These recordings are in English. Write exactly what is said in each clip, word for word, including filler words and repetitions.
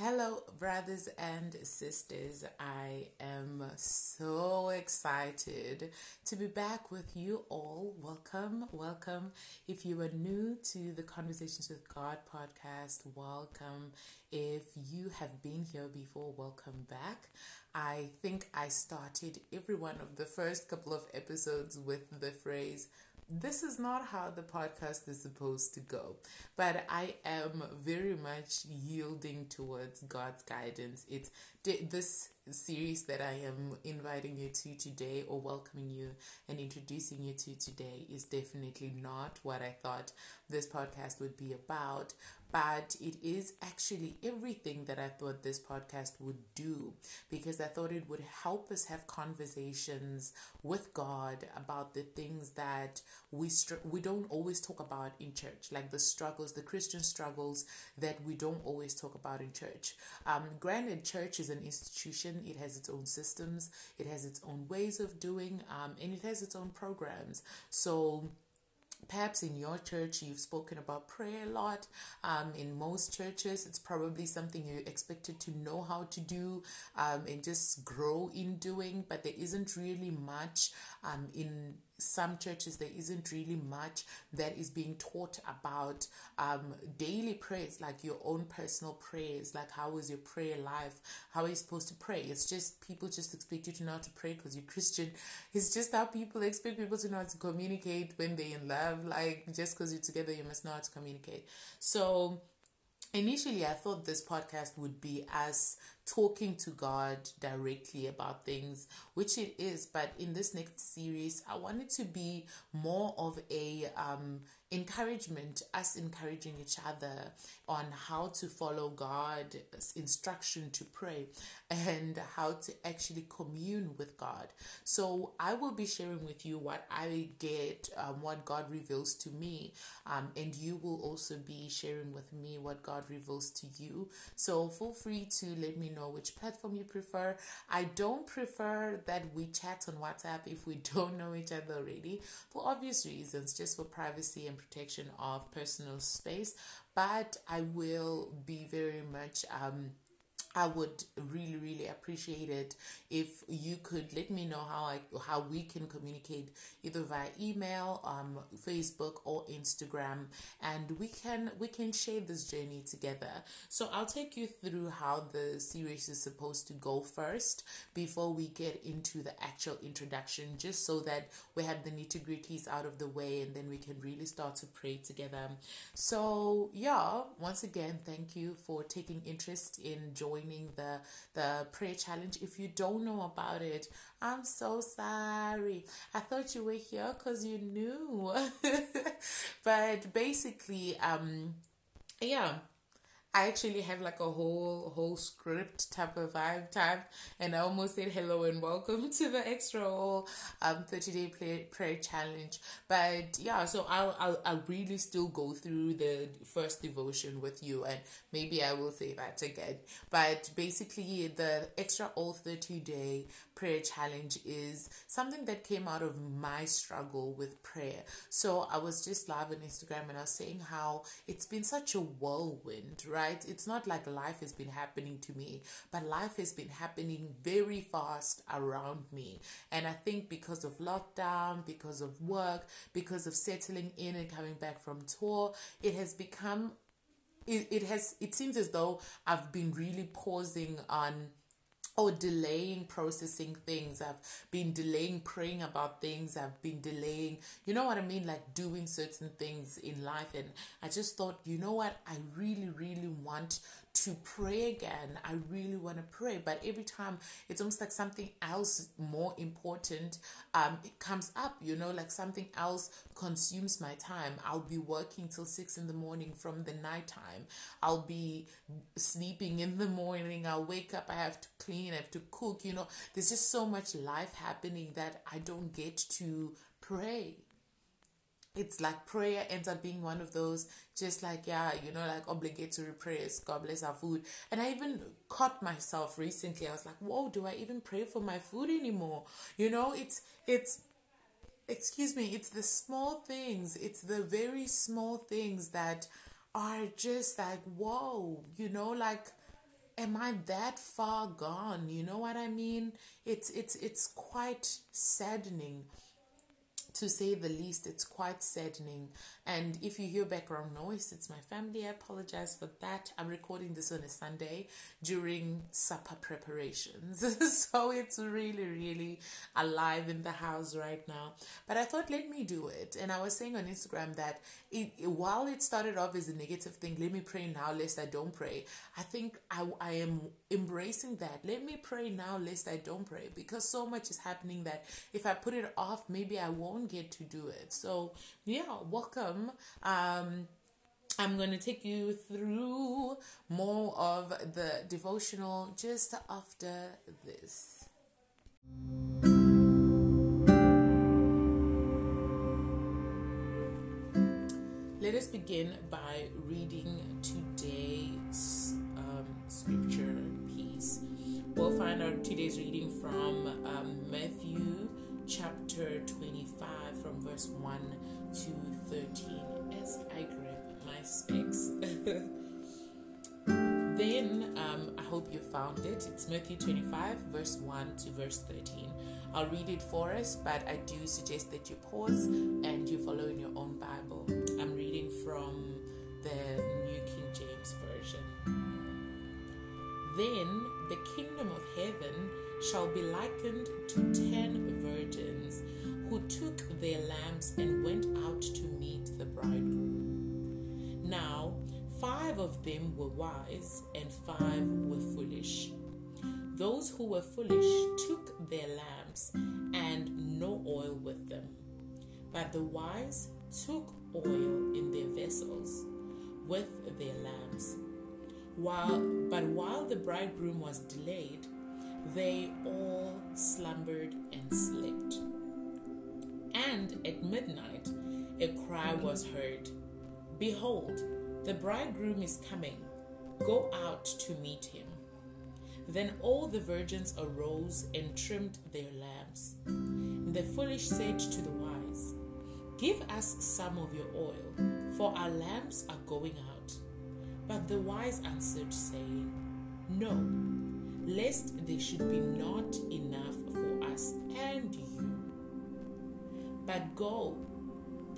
Hello, brothers and sisters. I am so excited to be back with you all. Welcome, welcome. If you are new to the Conversations with God podcast, welcome. If you have been here before, welcome back. I think I started every one of the first couple of episodes with the phrase, "This is not how the podcast is supposed to go," but I am very much yielding towards God's guidance. It's this series that I am inviting you to today, or welcoming you and introducing you to today, is definitely not what I thought this podcast would be about, but it is actually everything that I thought this podcast would do, because I thought it would help us have conversations with God about the things that we str- we don't always talk about in church, like the struggles, the Christian struggles that we don't always talk about in church. Um, granted, church is an institution. It has its own systems. It has its own ways of doing, um, and it has its own programs. So perhaps in your church, you've spoken about prayer a lot. Um, in most churches, it's probably something you're expected to know how to do um, and just grow in doing, but there isn't really much um, in some churches, there isn't really much that is being taught about um, daily prayers, like your own personal prayers, like how is your prayer life, how are you supposed to pray. It's just people just expect you to know how to pray because you're Christian. It's just how people expect people to know how to communicate when they're in love, like just because you're together, you must know how to communicate. So initially, I thought this podcast would be us talking to God directly about things, which it is. But in this next series, I wanted to be more of a um, encouragement, us encouraging each other on how to follow God's instruction to pray and how to actually commune with God. So I will be sharing with you what I get, um, what God reveals to me, um, and you will also be sharing with me what God reveals to you. So feel free to let me know which platform you prefer. I don't prefer that we chat on WhatsApp if we don't know each other already, for obvious reasons, just for privacy and protection of personal space. But I will be very much, um, I would really, really appreciate it if you could let me know how I, how we can communicate, either via email, um, Facebook, or Instagram, and we can we can share this journey together. So I'll take you through how the series is supposed to go first, before we get into the actual introduction, just so that we have the nitty-gritties out of the way, and then we can really start to pray together. So yeah, once again, thank you for taking interest in joining the the prayer challenge. If you don't know about it, I'm so sorry. I thought you were here because you knew. But basically, um yeah, I actually have like a whole whole script type of vibe type, and I almost said hello and welcome to the Extra All um thirty day prayer challenge. But yeah, so I'll, I'll I'll really still go through the first devotion with you, and maybe I will say that again. But basically, the Extra All thirty day prayer challenge is something that came out of my struggle with prayer. So I was just live on Instagram, and I was saying how it's been such a whirlwind, right? Right? It's not like life has been happening to me, but life has been happening very fast around me. And I think because of lockdown, because of work, because of settling in and coming back from tour, it has become, it, it has, it seems as though I've been really pausing on or delaying processing things. I've been delaying praying about things. I've been delaying, you know what I mean? Like doing certain things in life. And I just thought, you know what? I really, really want to pray again. I really want to pray. But every time, it's almost like something else more important um, it comes up, you know, like something else consumes my time. I'll be working till six in the morning from the nighttime. I'll be sleeping in the morning. I'll wake up. I have to clean. I have to cook. You know, there's just so much life happening that I don't get to pray. It's like prayer ends up being one of those, just like, yeah, you know, like obligatory prayers. God bless our food. And I even caught myself recently. I was like, whoa, do I even pray for my food anymore? You know, it's, it's, excuse me, it's the small things. It's the very small things that are just like, whoa, you know, like, am I that far gone? You know what I mean? It's it's it's quite saddening, to say the least. It's quite saddening. And if you hear background noise, it's my family. I apologize for that. I'm recording this on a Sunday during supper preparations. So it's really, really alive in the house right now. But I thought, let me do it. And I was saying on Instagram that it, while it started off as a negative thing, let me pray now lest I don't pray, I think I, I am embracing that. Let me pray now lest I don't pray, because so much is happening that if I put it off, maybe I won't get to do it. So yeah, welcome. um I'm going to take you through more of the devotional just after this. Let us begin by reading today's um, scripture piece. We'll find out today's reading from um, Matthew chapter twenty-five, from verse one to thirteen, as I grab my specs. Then um, I hope you found it. It's Matthew twenty-five, verse one to verse thirteen. I'll read it for us, but I do suggest that you pause and you follow in your own Bible. I'm reading from the New King James Version. Then the kingdom of heaven shall be likened to ten virgins who took their lamps and went out to meet the bridegroom. Now, five of them were wise and five were foolish. Those who were foolish took their lamps and no oil with them. But the wise took oil in their vessels with their lamps. While, but while the bridegroom was delayed, they all slumbered and slept. And at midnight, a cry was heard, "Behold, the bridegroom is coming. Go out to meet him." Then all the virgins arose and trimmed their lamps. And the foolish said to the wise, "Give us some of your oil, for our lamps are going out." But the wise answered, saying, "No, lest there should be not enough for us and you. But go,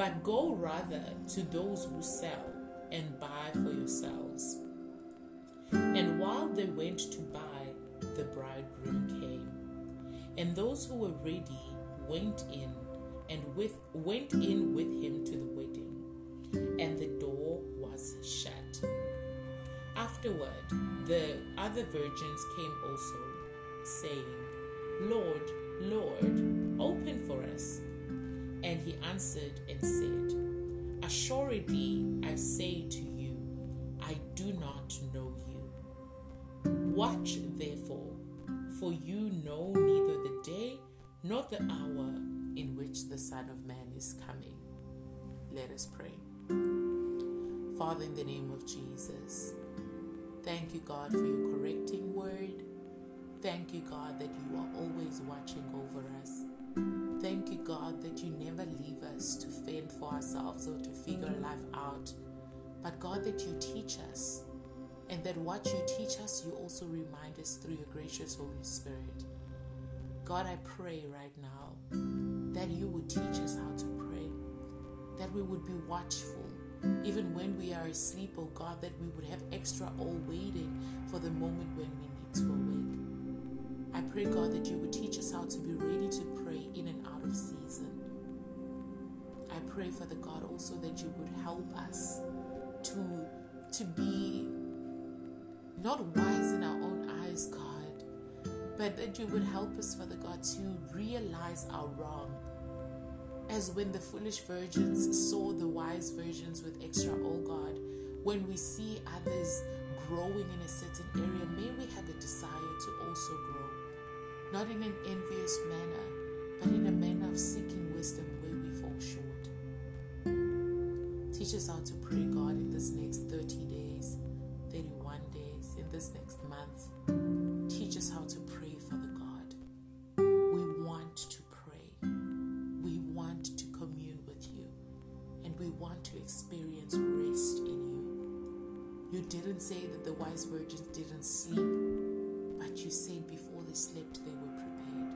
but go rather to those who sell and buy for yourselves." And while they went to buy, the bridegroom came, and those who were ready went in and with went in with him to the wedding, and the door was shut. Afterward, the other virgins came also, saying, "Lord, Lord, open for us." And he answered and said, "Assuredly, I say to you, I do not know you. Watch therefore, for you know neither the day nor the hour in which the Son of Man is coming." Let us pray. Father, in the name of Jesus, thank you, God, for your correcting word. Thank you, God, that you are always watching over us. Thank you, God, that you never leave us to fend for ourselves or to figure life out. But, God, that you teach us, and that what you teach us, you also remind us through your gracious Holy Spirit. God, I pray right now that you would teach us how to pray, that we would be watchful. Even when we are asleep, oh God, that we would have extra all waiting for the moment when we need to awake. I pray, God, that you would teach us how to be ready to pray in and out of season. I pray, Father God, also that you would help us to, to be not wise in our own eyes, God, but that you would help us, Father God, to realize our wrong. As when the foolish virgins saw the wise virgins with extra all, God, when we see others growing in a certain area, may we have a desire to also grow, not in an envious manner, but in a manner of seeking wisdom where we fall short. Teach us how to pray, God, in this next thirty days, thirty-one days, in this next month. Teach us how to pray, Father God. We want to We want to experience rest in you. You didn't say that the wise virgins didn't sleep, But you said before they slept, they were prepared.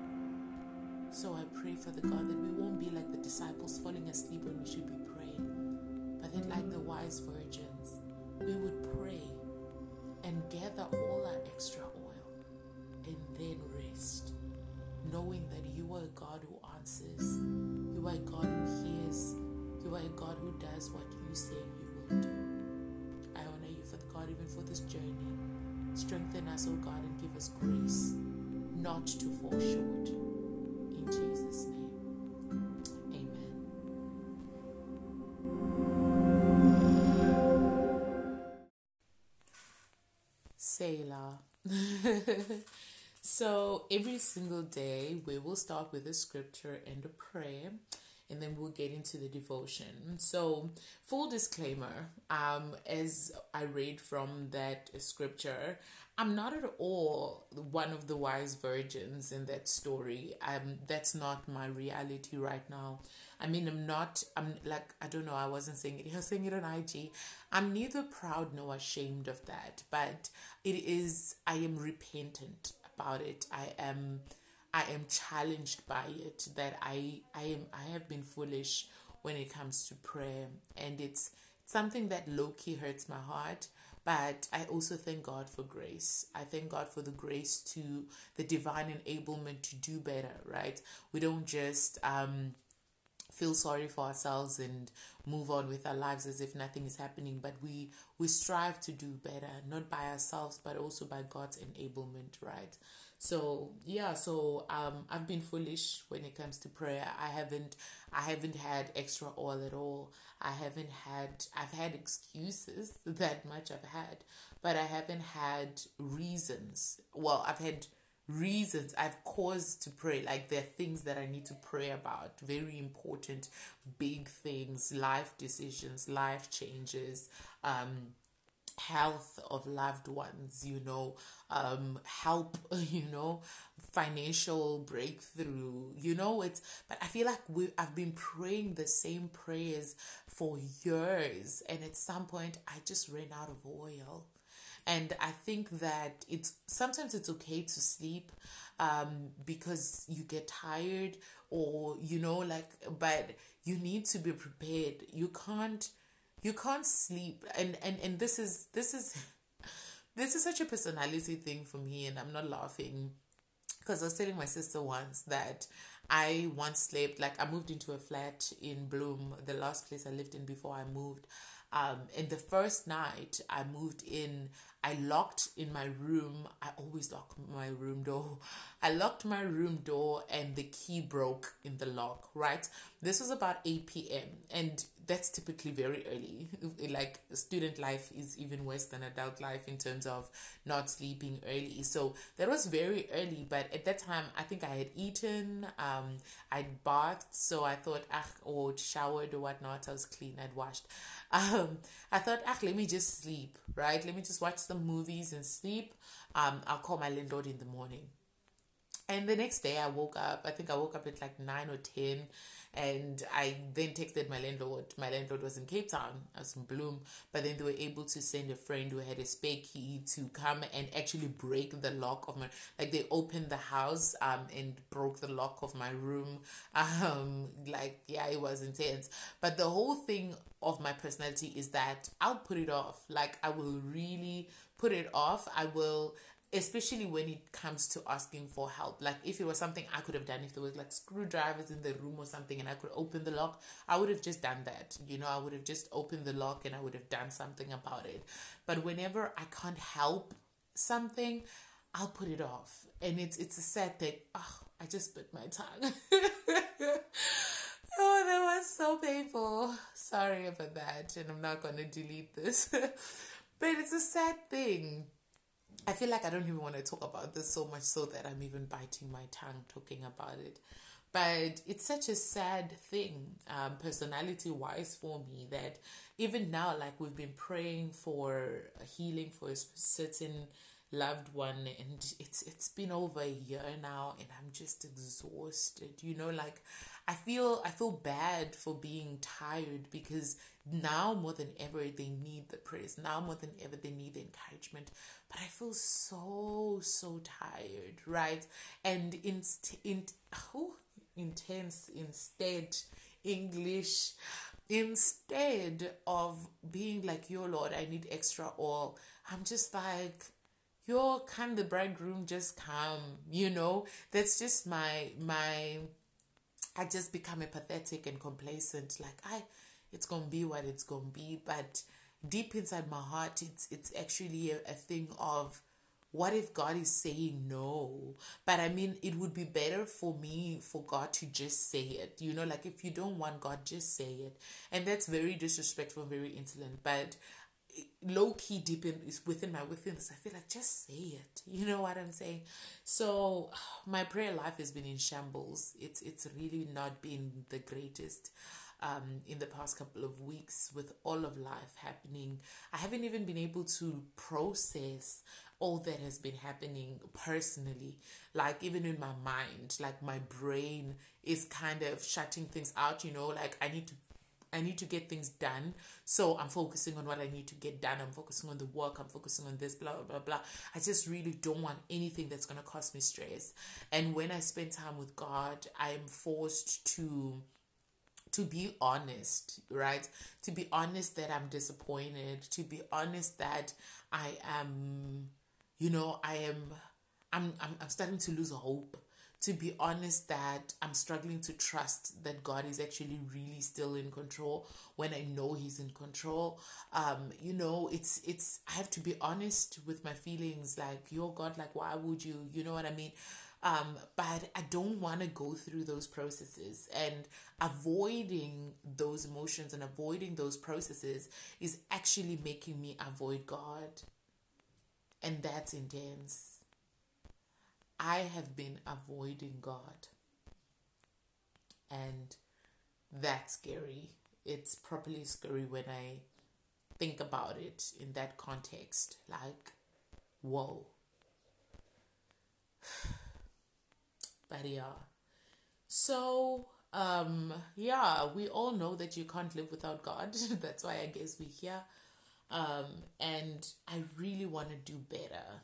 So I pray, Father God, that we won't be like the disciples falling asleep when we should be praying, but that like the wise virgins, we would pray and gather all our extra oil and then rest, knowing that you are a God who answers, you are a God who hears, you are a God who does what you say you will do. I honor you, Father God, even for this journey. Strengthen us, O God, and give us grace not to fall short. In Jesus' name. Amen. Selah. So every single day we will start with a scripture and a prayer, and then we'll get into the devotion. So, full disclaimer, um, as I read from that scripture, I'm not at all one of the wise virgins in that story. Um, that's not my reality right now. I mean, I'm not, I'm like, I don't know, I wasn't saying it, I was saying it on I G. I'm neither proud nor ashamed of that, but it is, I am repentant about it. I am I am challenged by it, that I I am I have been foolish when it comes to prayer, and it's something that low-key hurts my heart. But I also thank God for grace. I thank God for the grace to the divine enablement to do better, right? We don't just um feel sorry for ourselves and move on with our lives as if nothing is happening, but we we strive to do better, not by ourselves but also by God's enablement, right? So yeah, so um, I've been foolish when it comes to prayer. I haven't, I haven't had extra oil at all. I haven't had, I've had excuses, that much I've had, but I haven't had reasons. Well, I've had reasons, I've caused to pray. Like there are things that I need to pray about, very important, big things, life decisions, life changes, um, health of loved ones, you know, um, help, you know, financial breakthrough, you know, it's, but I feel like we I've been praying the same prayers for years, and at some point I just ran out of oil. And I think that it's, sometimes it's okay to sleep, um, because you get tired or, you know, like, but you need to be prepared. You can't, You can't sleep, and, and, and this is this is this is such a personality thing for me, and I'm not laughing, because I was telling my sister once that I once slept, like I moved into a flat in Bloom, the last place I lived in before I moved. Um, and the first night I moved in, I locked in my room. I always lock my room door. I locked my room door and the key broke in the lock, right? This was about eight p.m. and that's typically very early. Like student life is even worse than adult life in terms of not sleeping early. So that was very early, but at that time, I think I had eaten, um, I'd bathed. So I thought, ah, or showered or whatnot. I was clean, I'd washed. Um, I thought, ah, let me just sleep, right? Let me just watch some movies and sleep. Um, I'll call my landlord in the morning. And the next day I woke up, I think I woke up at like nine or ten, and I then texted my landlord. My landlord was in Cape Town, I was in Bloom, but then they were able to send a friend who had a spare key to come and actually break the lock of my, like they opened the house um, and broke the lock of my room. Um, like, yeah, it was intense. But the whole thing of my personality is that I'll put it off. Like I will really put it off. I will... Especially when it comes to asking for help. Like if it was something I could have done, if there was like screwdrivers in the room or something and I could open the lock, I would have just done that. You know, I would have just opened the lock and I would have done something about it. But whenever I can't help something, I'll put it off. And it's it's a sad thing. Oh, I just bit my tongue. Oh, that was so painful. Sorry about that. And I'm not going to delete this. But it's a sad thing. I feel like I don't even want to talk about this so much so that I'm even biting my tongue talking about it. But it's such a sad thing, um, personality-wise for me, that even now, like we've been praying for healing for a certain loved one, and it's it's been over a year now, and I'm just exhausted. You know, like I feel I feel bad for being tired, because Now more than ever, they need the prayers. Now more than ever, they need the encouragement. But I feel so, so tired, right? And in, in oh, intense, instead, English, instead of being like, yo, Lord, I need extra all, I'm just like, yo, can the bridegroom just come? You know, that's just my, my, I just become apathetic and complacent. Like, I, it's going to be what it's going to be. But deep inside my heart, it's, it's actually a, a thing of, what if God is saying no? But I mean, it would be better for me for God to just say it. You know, like if you don't want God, just say it. And that's very disrespectful, very insolent. But low key, deep in is within my withinness, I feel like just say it. You know what I'm saying? So my prayer life has been in shambles. It's it's really not been the greatest. Um, in the past couple of weeks, with all of life happening, I haven't even been able to process all that has been happening personally, like even in my mind, like my brain is kind of shutting things out, you know, like I need to I need to get things done. So I'm focusing on what I need to get done. I'm focusing on the work. I'm focusing on this, blah, blah, blah. I just really don't want anything that's going to cause me stress. And when I spend time with God, I'm forced to To be honest, right? To be honest that I'm disappointed. To be honest that I am, you know, I am, I'm, I'm, I'm starting to lose hope. To be honest that I'm struggling to trust that God is actually really still in control when I know He's in control. Um, you know, it's, it's, I have to be honest with my feelings. Like, yo, God, like, why would you? You know what I mean? Um, but I don't want to go through those processes, and avoiding those emotions and avoiding those processes is actually making me avoid God. And that's intense. I have been avoiding God, and that's scary. It's properly scary when I think about it in that context. Like, whoa. But yeah, so um, yeah, we all know that you can't live without God. That's why I guess we're here. Um, and I really want to do better.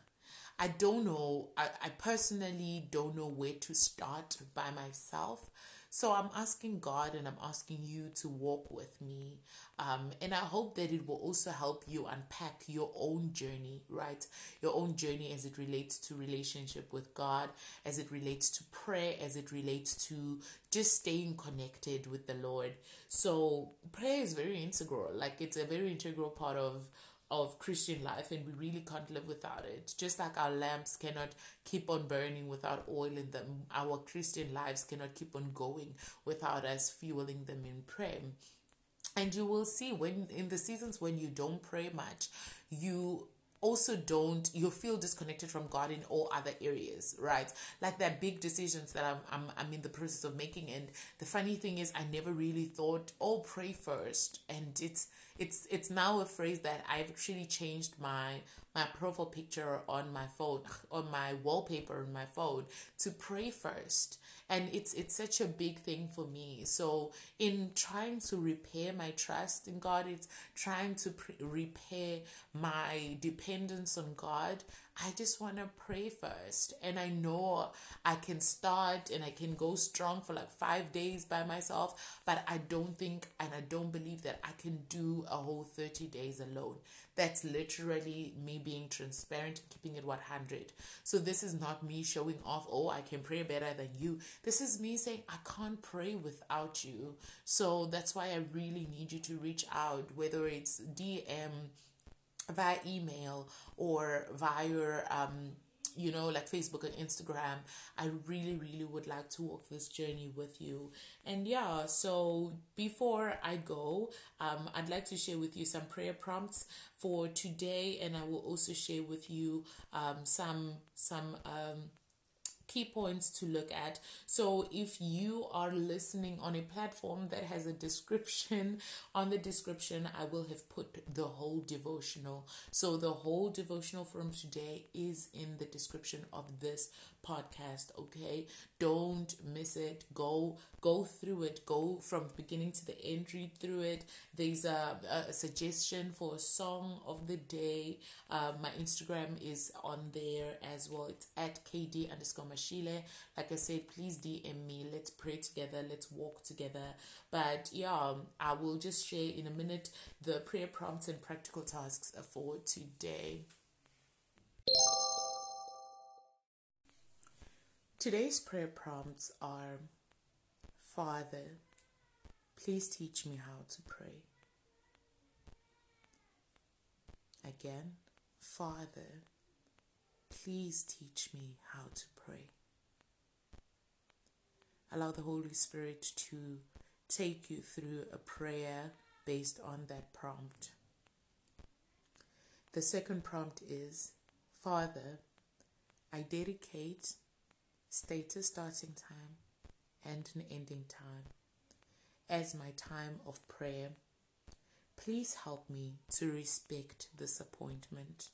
I don't know. I, I personally don't know where to start by myself. So I'm asking God, and I'm asking you to walk with me. Um, and I hope that it will also help you unpack your own journey, right? Your own journey as it relates to relationship with God, as it relates to prayer, as it relates to just staying connected with the Lord. So prayer is very integral. Like, it's a very integral part of of Christian life, and we really can't live without it. Just like our lamps cannot keep on burning without oil in them, our Christian lives cannot keep on going without us fueling them in prayer. And you will see when in the seasons when you don't pray much, you also don't, you feel disconnected from God in all other areas, right? Like the big decisions that I'm, I'm I'm in the process of making. And the funny thing is, I never really thought, oh, pray first. And it's it's it's now a phrase that I've actually changed my my profile picture on my phone, on my wallpaper on my phone, to pray first. And it's it's such a big thing for me. So in trying to repair my trust in God, it's trying to pre- repair my dependence on God, I just want to pray first. And I know I can start and I can go strong for like five days by myself, but I don't think and I don't believe that I can do a whole thirty days alone. That's literally me being transparent and keeping it one hundred. So this is not me showing off, oh, I can pray better than you. This is me saying, I can't pray without you. So that's why I really need you to reach out, whether it's D M, via email, or via, um, you know, like Facebook and Instagram. I really, really would like to walk this journey with you. And yeah, so before I go, um, I'd like to share with you some prayer prompts for today. And I will also share with you um, some, some, um, key points to look at. So if you are listening on a platform that has a description, on the description I will have put the whole devotional. So the whole devotional from today is in the description of this podcast, okay? Don't miss it. Go go through it. Go from beginning to the end, read through it. There's a, a suggestion for a song of the day. Uh, my Instagram is on there as well. It's at k d underscore Mashile. Like I said, please D M me. Let's pray together. Let's walk together. But yeah, I will just share in a minute the prayer prompts and practical tasks for today. Today's prayer prompts are, Father, please teach me how to pray. Again, Father, please teach me how to pray. Allow the Holy Spirit to take you through a prayer based on that prompt. The second prompt is, Father, I dedicate state a starting time and an ending time as my time of prayer. Please help me to respect this appointment.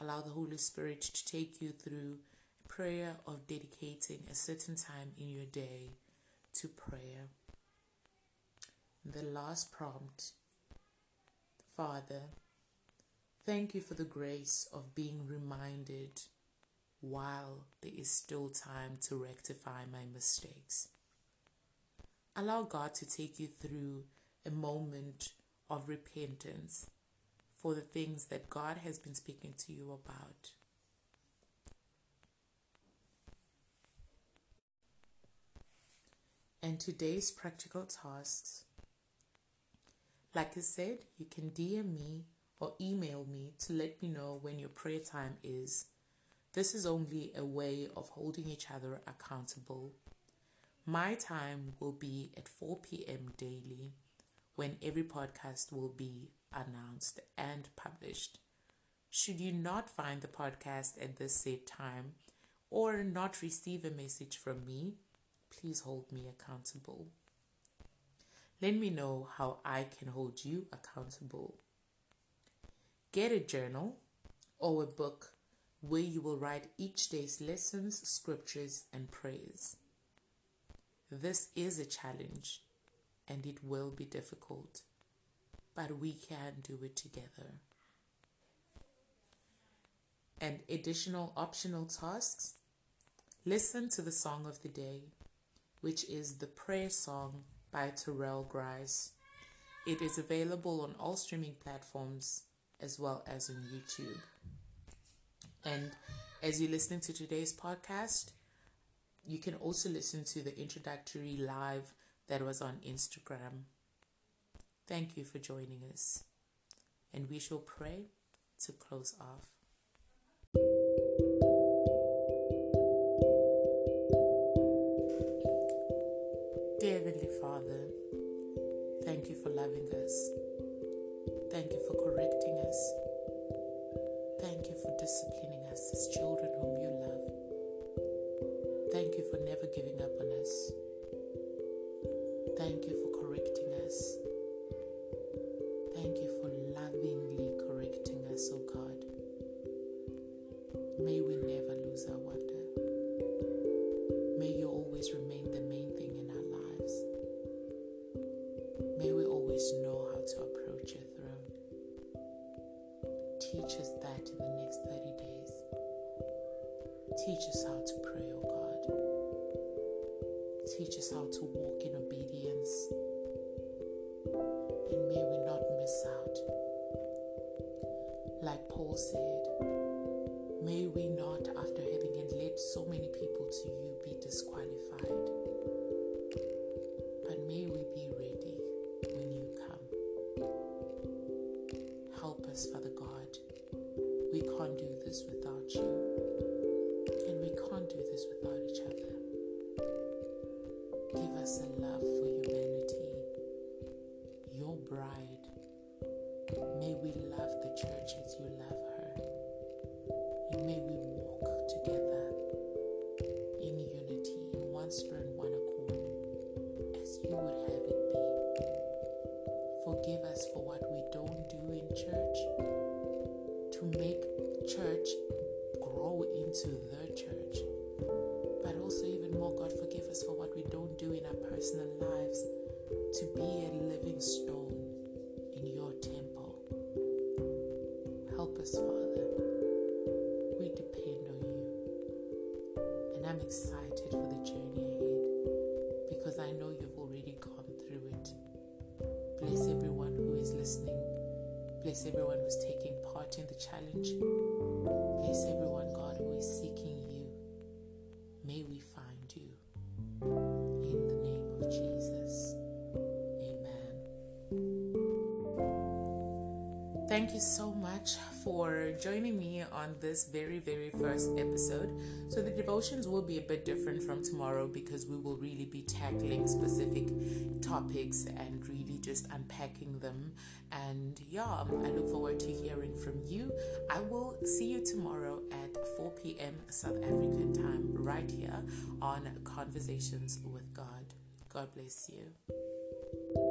Allow the Holy Spirit to take you through a prayer of dedicating a certain time in your day to prayer. The last prompt, Father, thank you for the grace of being reminded while there is still time to rectify my mistakes. Allow God to take you through a moment of repentance for the things that God has been speaking to you about. And today's practical tasks, like I said, you can D M me or email me to let me know when your prayer time is. This is only a way of holding each other accountable. My time will be at four p.m. daily, when every podcast will be announced and published. Should you not find the podcast at this set time or not receive a message from me, please hold me accountable. Let me know how I can hold you accountable. Get a journal or a book where you will write each day's lessons, scriptures, and prayers. This is a challenge, and it will be difficult, but we can do it together. And additional optional tasks, listen to the song of the day, which is the prayer song by Terrell Grice. It is available on all streaming platforms as well as on YouTube. And as you're listening to today's podcast, you can also listen to the introductory live that was on Instagram. Thank you for joining us. And we shall pray to close off. Dear Heavenly Father, thank you for loving us. Thank you for correcting us. Thank you for disciplining us as children whom you love. Thank you for never giving up on us. Thank you for correcting us. Thank you for lovingly correcting us, oh God. May we never lose our wonder. May you always remain the main thing in our lives. May we always know how to approach your throne. Teach us that in the next thirty days. Teach us how to pray, O God. Teach us how to walk in obedience. And may we not miss out. Like Paul said, may we not, after having led so many people to you, be disqualified. But may we be ready when you come. Help us, Father God. We can't do this without you, and we can't do this without each other. Give us a love for humanity, your bride. May we love the church as you love her, and may we walk together into the church. But also even more, God forgive us for what we don't do in our personal lives to be a living stone in your temple. Help us, Father. We depend on you. And I'm excited for the journey ahead because I know you've already gone through it. Bless everyone who is listening. Bless everyone who's taking part in the challenge. Bless everyone, God, who is seeking you. May we find you. In the name of Jesus. Amen. Thank you so much for joining me on this very, very first episode. So the devotions will be a bit different from tomorrow because we will really be tackling specific topics and really just unpacking them. And yeah, I look forward to hearing from you. I will see you tomorrow at four p.m. South African time right here on Conversations with God. God bless you.